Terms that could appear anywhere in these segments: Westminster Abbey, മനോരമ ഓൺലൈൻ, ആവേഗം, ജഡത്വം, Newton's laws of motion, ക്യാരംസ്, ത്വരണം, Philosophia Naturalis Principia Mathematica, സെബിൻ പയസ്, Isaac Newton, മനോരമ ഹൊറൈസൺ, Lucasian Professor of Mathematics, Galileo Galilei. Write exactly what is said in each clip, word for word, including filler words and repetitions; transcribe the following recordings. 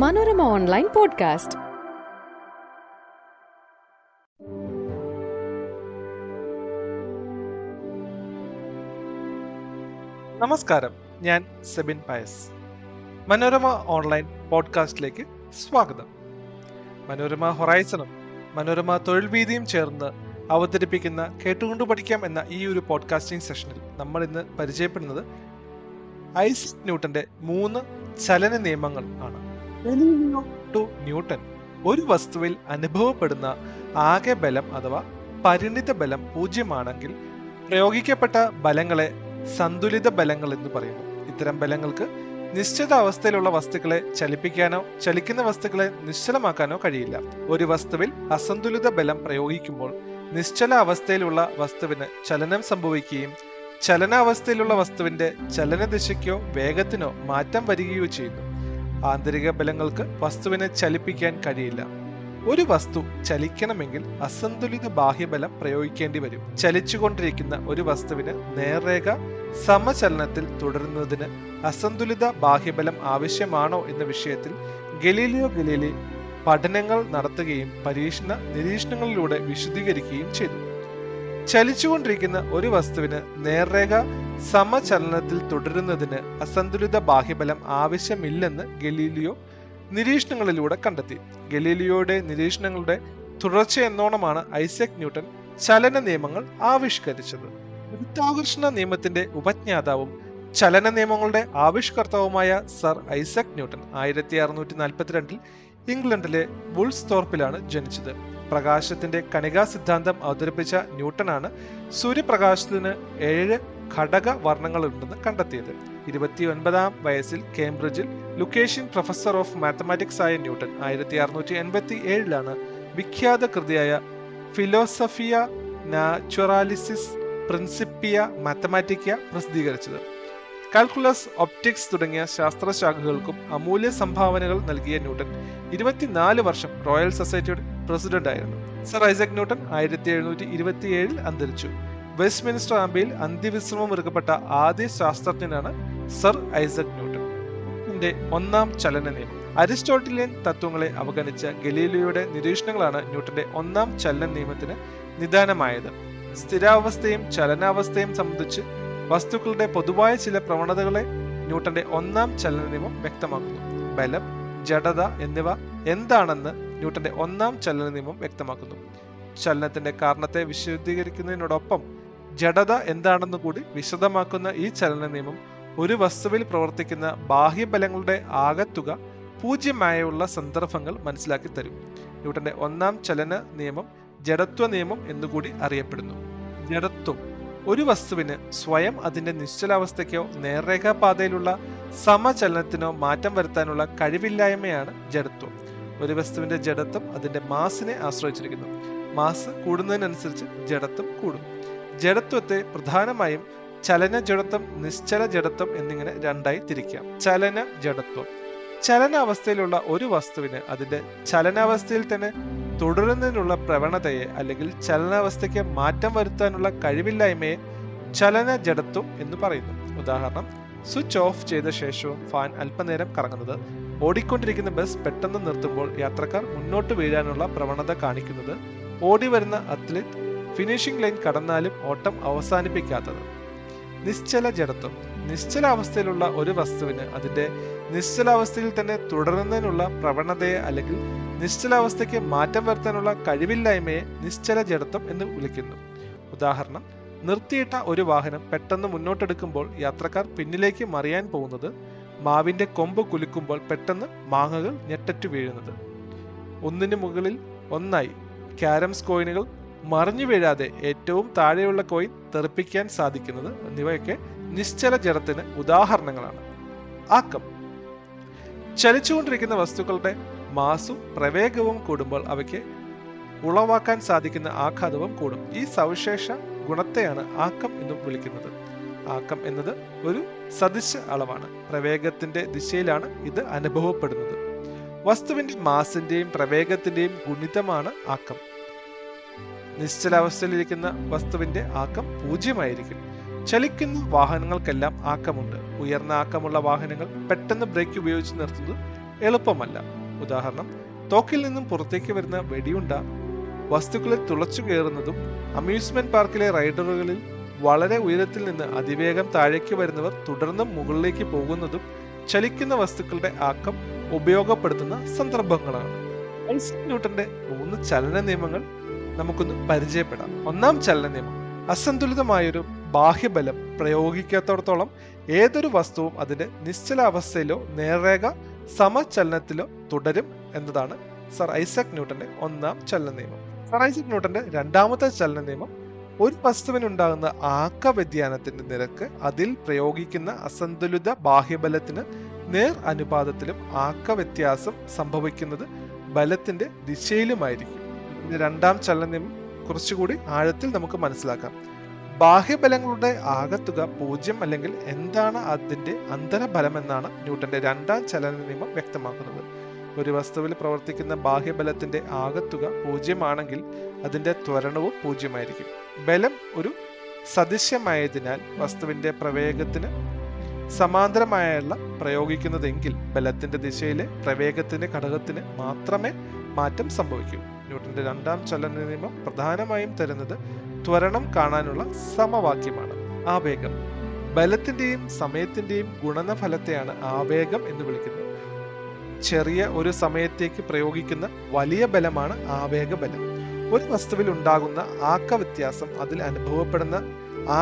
മനോരമ ഓൺലൈൻ podcast. നമസ്കാരം, ഞാൻ സെബിൻ പയസ്. മനോരമ ഓൺലൈൻ പോഡ്കാസ്റ്റിലേക്ക് സ്വാഗതം. മനോരമ ഹൊറൈസണും മനോരമ തൊഴിൽ വീതിയും ചേർന്ന് അവതരിപ്പിക്കുന്ന കേട്ടുകൊണ്ട് പഠിക്കാം എന്ന ഈ ഒരു പോഡ്കാസ്റ്റിംഗ് സെഷനിൽ നമ്മൾ ഇന്ന് പരിചയപ്പെടുന്നത് ഐസക് ന്യൂട്ടന്റെ മൂന്ന് ചലന നിയമങ്ങൾ ആണ്. ഗലീലിയോ ടു ന്യൂട്ടൻ: ഒരു വസ്തുവിൽ അനുഭവപ്പെടുന്ന ആകെ ബലം അഥവാ പരിണിത ബലം പൂജ്യമാണെങ്കിൽ പ്രയോഗിക്കപ്പെട്ട ബലങ്ങളെ സന്തുലിത ബലങ്ങൾ എന്ന് പറയുന്നു. ഇത്തരം ബലങ്ങൾക്ക് നിശ്ചിത അവസ്ഥയിലുള്ള വസ്തുക്കളെ ചലിപ്പിക്കാനോ ചലിക്കുന്ന വസ്തുക്കളെ നിശ്ചലമാക്കാനോ കഴിയില്ല. ഒരു വസ്തുവിൽ അസന്തുലിത ബലം പ്രയോഗിക്കുമ്പോൾ നിശ്ചല അവസ്ഥയിലുള്ള വസ്തുവിന് ചലനം സംഭവിക്കുകയും ചലനാവസ്ഥയിലുള്ള വസ്തുവിന്റെ ചലനദിശയ്ക്കോ വേഗത്തിനോ മാറ്റം വരികയോ ചെയ്യുന്നു. ആന്തരിക ബലങ്ങൾക്ക് വസ്തുവിനെ ചലിപ്പിക്കാൻ കഴിയില്ല. ഒരു വസ്തു ചലിക്കണമെങ്കിൽ അസന്തുലിത ബാഹ്യബലം പ്രയോഗിക്കേണ്ടി വരും. ചലിച്ചുകൊണ്ടിരിക്കുന്ന ഒരു വസ്തുവിന് നേർരേഖ സമചലനത്തിൽ തുടരുന്നതിന് അസന്തുലിത ബാഹ്യബലം ആവശ്യമാണോ എന്ന വിഷയത്തിൽ ഗലീലിയോ ഗലീലി പഠനങ്ങൾ നടത്തുകയും പരീക്ഷണ നിരീക്ഷണങ്ങളിലൂടെ വിശദീകരിക്കുകയും ചെയ്തു. ചലിച്ചുകൊണ്ടിരിക്കുന്ന ഒരു വസ്തുവിന് നേർരേഖ സമചലനത്തിൽ തുടരുന്നതിന് അസന്തുലിത ബാഹ്യബലം ആവശ്യമില്ലെന്ന് ഗലീലിയോ നിരീക്ഷണങ്ങളിലൂടെ കണ്ടെത്തി. ഗലീലിയോയുടെ നിരീക്ഷണങ്ങളുടെ തുടർച്ചയെന്നോണമാണ് ഐസക് ന്യൂട്ടൻ ചലന നിയമങ്ങൾ ആവിഷ്കരിച്ചത്. ഗുരുത്വാകർഷണ നിയമത്തിന്റെ ഉപജ്ഞാതാവും ചലന നിയമങ്ങളുടെ ആവിഷ്കർത്താവുമായ സർ ഐസക് ന്യൂട്ടൻ ആയിരത്തി അറുന്നൂറ്റി നാൽപ്പത്തി രണ്ടിൽ ഇംഗ്ലണ്ടിലെ വുൾസ്തോർപ്പിലാണ് ജനിച്ചത്. പ്രകാശത്തിന്റെ കണികാ സിദ്ധാന്തം അവതരിപ്പിച്ച ന്യൂട്ടനാണ് സൂര്യപ്രകാശത്തിന് ഏഴ് ഘടക വർണ്ണങ്ങളുണ്ടെന്ന് കണ്ടെത്തിയത്. ഇരുപത്തി ഒൻപതാം വയസ്സിൽ കേംബ്രിഡ്ജിൽ ലുക്കേഷ്യൻ പ്രൊഫസർ ഓഫ് മാത്തമാറ്റിക്സ് ആയ ന്യൂട്ടൻ ആയിരത്തി അറുന്നൂറ്റി എൺപത്തി ഏഴിലാണ് വിഖ്യാത കൃതിയായ ഫിലോസഫിയ നാച്ചുറാലിസിസ് പ്രിൻസിപ്പിയ മാത്തമാറ്റിക്ക പ്രസിദ്ധീകരിച്ചത്. കാൽക്കുലസ്, ഒപ്റ്റിക്സ് തുടങ്ങിയ ശാസ്ത്രശാഖകൾക്കും അമൂല്യ സംഭാവനകൾ നൽകിയ ന്യൂട്ടൻ ഇരുപത്തിനാല് വർഷം റോയൽ സൊസൈറ്റിയുടെ പ്രസിഡന്റ് ആയിരുന്നു. സർ ഐസക് ന്യൂട്ടൻ ആയിരത്തി എഴുന്നൂറ്റി ഇരുപത്തി ഏഴിൽ അന്തരിച്ചു. വെസ്റ്റ്മിൻസ്റ്റർ ആംബിയിൽ അന്ത്യവിശ്രമം എടുക്കപ്പെട്ട ആദ്യ ശാസ്ത്രജ്ഞനാണ് സർ ഐസക് ന്യൂട്ടൻ. ന്റെ ഒന്നാം ചലന നിയമം: അരിസ്റ്റോട്ടിലിയൻ തത്വങ്ങളെ അവഗണിച്ച ഗലീലിയോയുടെ നിരീക്ഷണങ്ങളാണ് ന്യൂട്ടന്റെ ഒന്നാം ചലന നിയമത്തിന് നിദാനമായത്. സ്ഥിരാവസ്ഥയും ചലനാവസ്ഥയും സംബന്ധിച്ച് വസ്തുക്കളുടെ പൊതുവായ ചില പ്രവണതകളെ ന്യൂട്ടന്റെ ഒന്നാം ചലന നിയമം വ്യക്തമാക്കുന്നു. ബലം, ജഡത എന്നിവ എന്താണെന്ന് ന്യൂട്ടന്റെ ഒന്നാം ചലന നിയമം വ്യക്തമാക്കുന്നു. ചലനത്തിന്റെ കാരണത്തെ വിശദീകരിക്കുന്നതിനോടൊപ്പം ജഡത എന്താണെന്ന് കൂടി വിശദമാക്കുന്ന ഈ ചലന നിയമം ഒരു വസ്തുവിൽ പ്രവർത്തിക്കുന്ന ബാഹ്യബലങ്ങളുടെ ആകെത്തുക പൂജ്യമായുള്ള സന്ദർഭങ്ങൾ മനസ്സിലാക്കി തരും. ന്യൂട്ടന്റെ ഒന്നാം ചലന നിയമം ജഡത്വ നിയമം എന്നുകൂടി അറിയപ്പെടുന്നു. ജഡത്വം: ഒരു വസ്തുവിന് സ്വയം അതിന്റെ നിശ്ചലാവസ്ഥയ്ക്കോ നേർരേഖാപാതയിലുള്ള സമചലനത്തിനോ മാറ്റം വരുത്താനുള്ള കഴിവില്ലായ്മയാണ് ജഡത്വം. ഒരു വസ്തുവിന്റെ ജഡത്വം അതിന്റെ മാസിനെ ആശ്രയിച്ചിരിക്കുന്നു. മാസ് കൂടുന്നതിനനുസരിച്ച് ജഡത്വം കൂടും. ജഡത്വത്തെ പ്രധാനമായും ചലന ജഡത്വം, നിശ്ചല ജഡത്വം എന്നിങ്ങനെ രണ്ടായി തിരിക്കാം. ചലന ജഡത്വം: ചലനാവസ്ഥയിലുള്ള ഒരു വസ്തുവിന് അതിന്റെ ചലനാവസ്ഥയിൽ തന്നെ തുടരുന്നതിനുള്ള പ്രവണതയെ അല്ലെങ്കിൽ ചലനാവസ്ഥയ്ക്ക് മാറ്റം വരുത്താനുള്ള കഴിവില്ലായ്മയെ ചലന ജഡത്വം എന്ന് പറയുന്നു. ഉദാഹരണം: സ്വിച്ച് ഓഫ് ചെയ്ത ശേഷവും ഫാൻ അല്പനേരം കറങ്ങുന്നത്, ഓടിക്കൊണ്ടിരിക്കുന്ന ബസ് പെട്ടെന്ന് നിർത്തുമ്പോൾ യാത്രക്കാർ മുന്നോട്ട് വീഴാനുള്ള പ്രവണത കാണിക്കുന്നത്, ഓടിവരുന്ന അത്ലറ്റ് ഫിനിഷിംഗ് ലൈൻ കടന്നാലും ഓട്ടം അവസാനിപ്പിക്കാത്തത്. നിശ്ചല ജഡത്വം: നിശ്ചലാവസ്ഥയിലുള്ള ഒരു വസ്തുവിന് അതിന്റെ നിശ്ചലാവസ്ഥയിൽ തന്നെ തുടരുന്നതിനുള്ള പ്രവണതയെ അല്ലെങ്കിൽ നിശ്ചലാവസ്ഥയ്ക്ക് മാറ്റം വരുത്താനുള്ള കഴിവില്ലായ്മയെ നിശ്ചല ജഡത്വം എന്ന് വിളിക്കുന്നു. ഉദാഹരണം: നിർത്തിയിട്ട ഒരു വാഹനം പെട്ടെന്ന് മുന്നോട്ടെടുക്കുമ്പോൾ യാത്രക്കാർ പിന്നിലേക്ക് മറിയാൻ പോകുന്നത്, മാവിന്റെ കൊമ്പ് കുലുക്കുമ്പോൾ പെട്ടെന്ന് മാങ്ങകൾ ഞെട്ടറ്റു വീഴുന്നത്. ഒന്നിനു മുകളിൽ ഒന്നായി ക്യാരംസ് കോയിനുകൾ മറിഞ്ഞു വീഴാതെ ഏറ്റവും താഴെയുള്ള കോയിൻ തെറിപ്പിക്കാൻ സാധിക്കുന്നത് എന്നിവയൊക്കെ നിശ്ചല ജഡത്തിന് ഉദാഹരണങ്ങളാണ്. ആക്കം: ചലിച്ചുകൊണ്ടിരിക്കുന്ന വസ്തുക്കളുടെ മാസും പ്രവേഗവും കൂടുമ്പോൾ അവയ്ക്ക് ഉളവാക്കാൻ സാധിക്കുന്ന ആഘാതവും കൂടും. ഈ സവിശേഷ ഗുണത്തെയാണ് ആക്കം എന്നും വിളിക്കുന്നത്. ആക്കം എന്നത് ഒരു സദിശ അളവാണ്. പ്രവേഗത്തിന്റെ ദിശയിലാണ് ഇത് അനുഭവപ്പെടുന്നത്. വസ്തുവിന്റെ മാസിന്റെയും പ്രവേഗത്തിന്റെയും ഗുണിതമാണ് ആക്കം. നിശ്ചലാവസ്ഥയിലിരിക്കുന്ന വസ്തുവിന്റെ ആക്കം പൂജ്യമായിരിക്കും. ചലിക്കുന്ന വാഹനങ്ങൾക്കെല്ലാം ആക്കമുണ്ട്. ഉയർന്ന ആക്കമുള്ള വാഹനങ്ങൾ പെട്ടെന്ന് ബ്രേക്ക് ഉപയോഗിച്ച് നിർത്തുന്നത് എളുപ്പമല്ല. ഉദാഹരണം, തോക്കിൽ നിന്നും പുറത്തേക്ക് വരുന്ന വെടിയുണ്ട വസ്തുക്കളിൽ തുളച്ചു കയറുന്നതും അമ്യൂസ്മെന്റ് പാർക്കിലെ റൈഡറുകളിൽ വളരെ ഉയരത്തിൽ നിന്ന് അതിവേഗം താഴേക്ക് വരുന്നവർ തുടർന്നും മുകളിലേക്ക് പോകുന്നതും ചലിക്കുന്ന വസ്തുക്കളുടെ ആക്കം ഉപയോഗപ്പെടുത്തുന്ന സന്ദർഭങ്ങളാണ്. ഐസക് ന്യൂട്ടന്റെ മൂന്ന് ചലന നിയമങ്ങൾ നമുക്കൊന്ന് പരിചയപ്പെടാം. ഒന്നാം ചലന നിയമം: അസന്തുലിതമായൊരു ബാഹ്യബലം പ്രയോഗിക്കാത്തടത്തോളം ഏതൊരു വസ്തുവും അതിന്റെ നിശ്ചല അവസ്ഥയിലോ നേർരേഖ സമചലനത്തിലോ തുടരും എന്നതാണ് സർ ഐസക് ന്യൂട്ടന്റെ ഒന്നാം ചലന നിയമം. സർ ഐസക് ന്യൂട്ടന്റെ രണ്ടാമത്തെ ചലന നിയമം: ഒരു വസ്തുവിനുണ്ടാകുന്ന ആക്ക വ്യതിയാനത്തിന്റെ നിരക്ക് അതിൽ പ്രയോഗിക്കുന്ന അസന്തുലിത ബാഹ്യബലത്തിന് നേർ അനുപാതത്തിലും ആക്ക വ്യത്യാസം സംഭവിക്കുന്നത് ബലത്തിന്റെ ദിശയിലുമായിരിക്കും. ഇതിന്റെ രണ്ടാം ചലന നിയമം കുറച്ചുകൂടി ആഴത്തിൽ നമുക്ക് മനസ്സിലാക്കാം. ബാഹ്യബലങ്ങളുടെ ആകത്തുക പൂജ്യം അല്ലെങ്കിൽ എന്താണ് അതിന്റെ അന്തരബലം എന്നാണ് ന്യൂട്ടന്റെ രണ്ടാം ചലന നിയമം വ്യക്തമാക്കുന്നത്. ഒരു വസ്തുവിൽ പ്രവർത്തിക്കുന്ന ബാഹ്യബലത്തിന്റെ ആകത്തുക പൂജ്യമാണെങ്കിൽ അതിന്റെ ത്വരണവും പൂജ്യമായിരിക്കും. ബലം ഒരു സദിശ്യമായതിനാൽ വസ്തുവിന്റെ പ്രവേഗത്തിന് സമാന്തരമായുള്ള പ്രയോഗിക്കുന്നതെങ്കിൽ ബലത്തിന്റെ ദിശയിലെ പ്രവേഗത്തിന്റെ ഘടകത്തിന് മാത്രമേ മാറ്റം സംഭവിക്കൂ. ന്യൂട്ടന്റെ രണ്ടാം ചലന നിയമം പ്രധാനമായും തരുന്നത് ത്വരണം കാണാനുള്ള സമവാക്യമാണ്. ആവേഗം ബലത്തിന്റെയും സമയത്തിന്റെയും ഗുണനഫലത്തെയാണ് ആവേഗം എന്ന് വിളിക്കുന്നത്. ചെറിയ ഒരു സമയത്തേക്ക് പ്രയോഗിക്കുന്ന വലിയ ബലമാണ് ആവേഗ ബലം. ഒരു വസ്തുവിൽ ഉണ്ടാകുന്ന ആക്ക വ്യത്യാസം അതിൽ അനുഭവപ്പെടുന്ന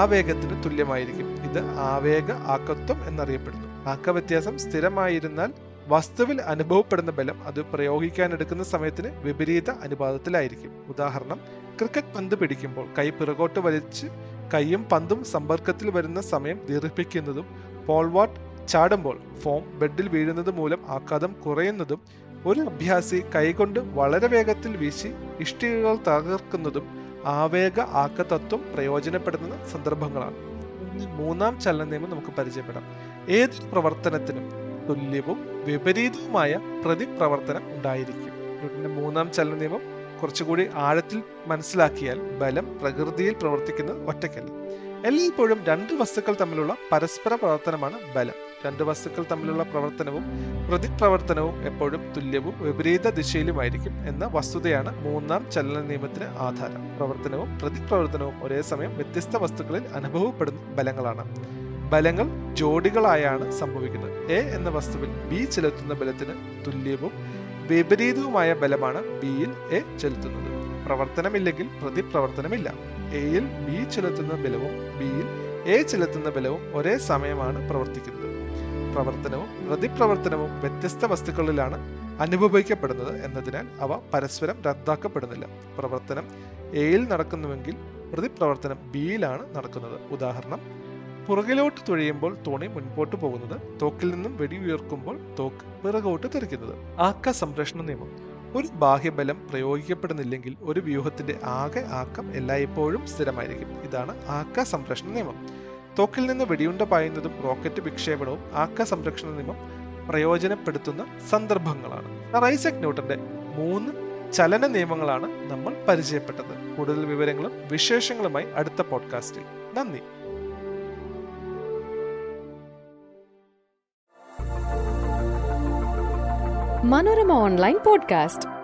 ആവേഗത്തിന് തുല്യമായിരിക്കും. ഇത് ആവേഗ ആക്കത്വം എന്നറിയപ്പെടുന്നു. ആക്ക വ്യത്യാസം സ്ഥിരമായിരുന്നാൽ വസ്തുവിൽ അനുഭവപ്പെടുന്ന ബലം അത് പ്രയോഗിക്കാനെടുക്കുന്ന സമയത്തിന് വിപരീത അനുപാതത്തിലായിരിക്കും. ഉദാഹരണം, ക്രിക്കറ്റ് പന്ത് പിടിക്കുമ്പോൾ കൈ പിറകോട്ട് വലിച്ച് കൈയും പന്തും സമ്പർക്കത്തിൽ വരുന്ന സമയം ദീർഘിപ്പിക്കുന്നതും പോൾവാട്ട് ചാടുമ്പോൾ ഫോം ബെഡിൽ വീഴുന്നത് മൂലം ആഘാതം കുറയുന്നതും ഒരു അഭ്യാസി കൈകൊണ്ട് വളരെ വേഗത്തിൽ വീശി ഇഷ്ടികകൾ തകർക്കുന്നതും ആവേഗ ആക്കതത്വം പ്രയോജനപ്പെടുന്ന സന്ദർഭങ്ങളാണ്. മൂന്നാം ചലന നിയമം നമുക്ക് പരിചയപ്പെടാം. ഏതൊരു പ്രവർത്തനത്തിനും തുല്യവും വിപരീതവുമായ പ്രതിപ്രവർത്തനം ഉണ്ടായിരിക്കും. ന്യൂട്ടന്റെ മൂന്നാം ചലന നിയമം കുറച്ചുകൂടി ആഴത്തിൽ മനസ്സിലാക്കിയാൽ ബലം പ്രകൃതിയിൽ പ്രവർത്തിക്കുന്ന ഒറ്റയ്ക്കല്ല. എല്ലായ്പ്പോഴും രണ്ട് വസ്തുക്കൾ തമ്മിലുള്ള പരസ്പര പ്രവർത്തനമാണ് ബലം. രണ്ട് വസ്തുക്കൾ തമ്മിലുള്ള പ്രവർത്തനവും പ്രതിപ്രവർത്തനവും എപ്പോഴും തുല്യവും വിപരീത ദിശയിലുമായിരിക്കും എന്ന വസ്തുതയാണ് മൂന്നാം ചലന നിയമത്തിന് ആധാരം. പ്രവർത്തനവും പ്രതിപ്രവർത്തനവും ഒരേ സമയം വ്യത്യസ്ത വസ്തുക്കളിൽ അനുഭവപ്പെടുന്ന ബലങ്ങളാണ്. ബലങ്ങൾ ജോഡികളായാണ് സംഭവിക്കുന്നത്. എ എന്ന വസ്തുവിൽ ബി ചെലുത്തുന്ന ബലത്തിന് തുല്യവും വിപരീതവുമായ ബലമാണ് ബിയിൽ എ ചെലുത്തുന്നത്. പ്രവർത്തനമില്ലെങ്കിൽ പ്രതിപ്രവർത്തനമില്ല. എയിൽ ബി ചെലുത്തുന്ന ബലവും ബിയിൽ എ ചെലുത്തുന്ന ബലവും ഒരേ സമയമാണ് പ്രവർത്തിക്കുന്നത്. പ്രവർത്തനവും പ്രതിപ്രവർത്തനവും വ്യത്യസ്ത വസ്തുക്കളിലാണ് അനുഭവിക്കപ്പെടുന്നത് എന്നതിനാൽ അവ പരസ്പരം റദ്ദാക്കപ്പെടുന്നില്ല. പ്രവർത്തനം എയിൽ നടക്കുന്നുവെങ്കിൽ പ്രതിപ്രവർത്തനം ബിയിലാണ് നടക്കുന്നത്. ഉദാഹരണം, പുറകിലോട്ട് തുഴയുമ്പോൾ തോണി മുൻപോട്ട് പോകുന്നത്, തോക്കിൽ നിന്നും വെടി ഉയർക്കുമ്പോൾ തോക്ക് പിറകോട്ട് തെറിക്കുന്നത്. ആക്ക സംരക്ഷണ നിയമം: ഒരു ബാഹ്യബലം പ്രയോഗിക്കപ്പെടുന്നില്ലെങ്കിൽ ഒരു വ്യൂഹത്തിന്റെ ആകെ ആക്കം എല്ലായ്പ്പോഴും സ്ഥിരമായിരിക്കും. ഇതാണ് ആക്ക സംരക്ഷണ നിയമം. തോക്കിൽ നിന്ന് വെടിയുണ്ട പായുന്നതും റോക്കറ്റ് വിക്ഷേപണവും ആക്ക സംരക്ഷണ നിയമം പ്രയോജനപ്പെടുത്തുന്ന സന്ദർഭങ്ങളാണ്. ഐസക് ന്യൂട്ടന്റെ മൂന്ന് ചലന നിയമങ്ങളാണ് നമ്മൾ പരിചയപ്പെട്ടത്. കൂടുതൽ വിവരങ്ങളും വിശേഷങ്ങളുമായി അടുത്ത പോഡ്കാസ്റ്റിൽ. നന്ദി. മനോരമ ഓൺലൈൻ podcast.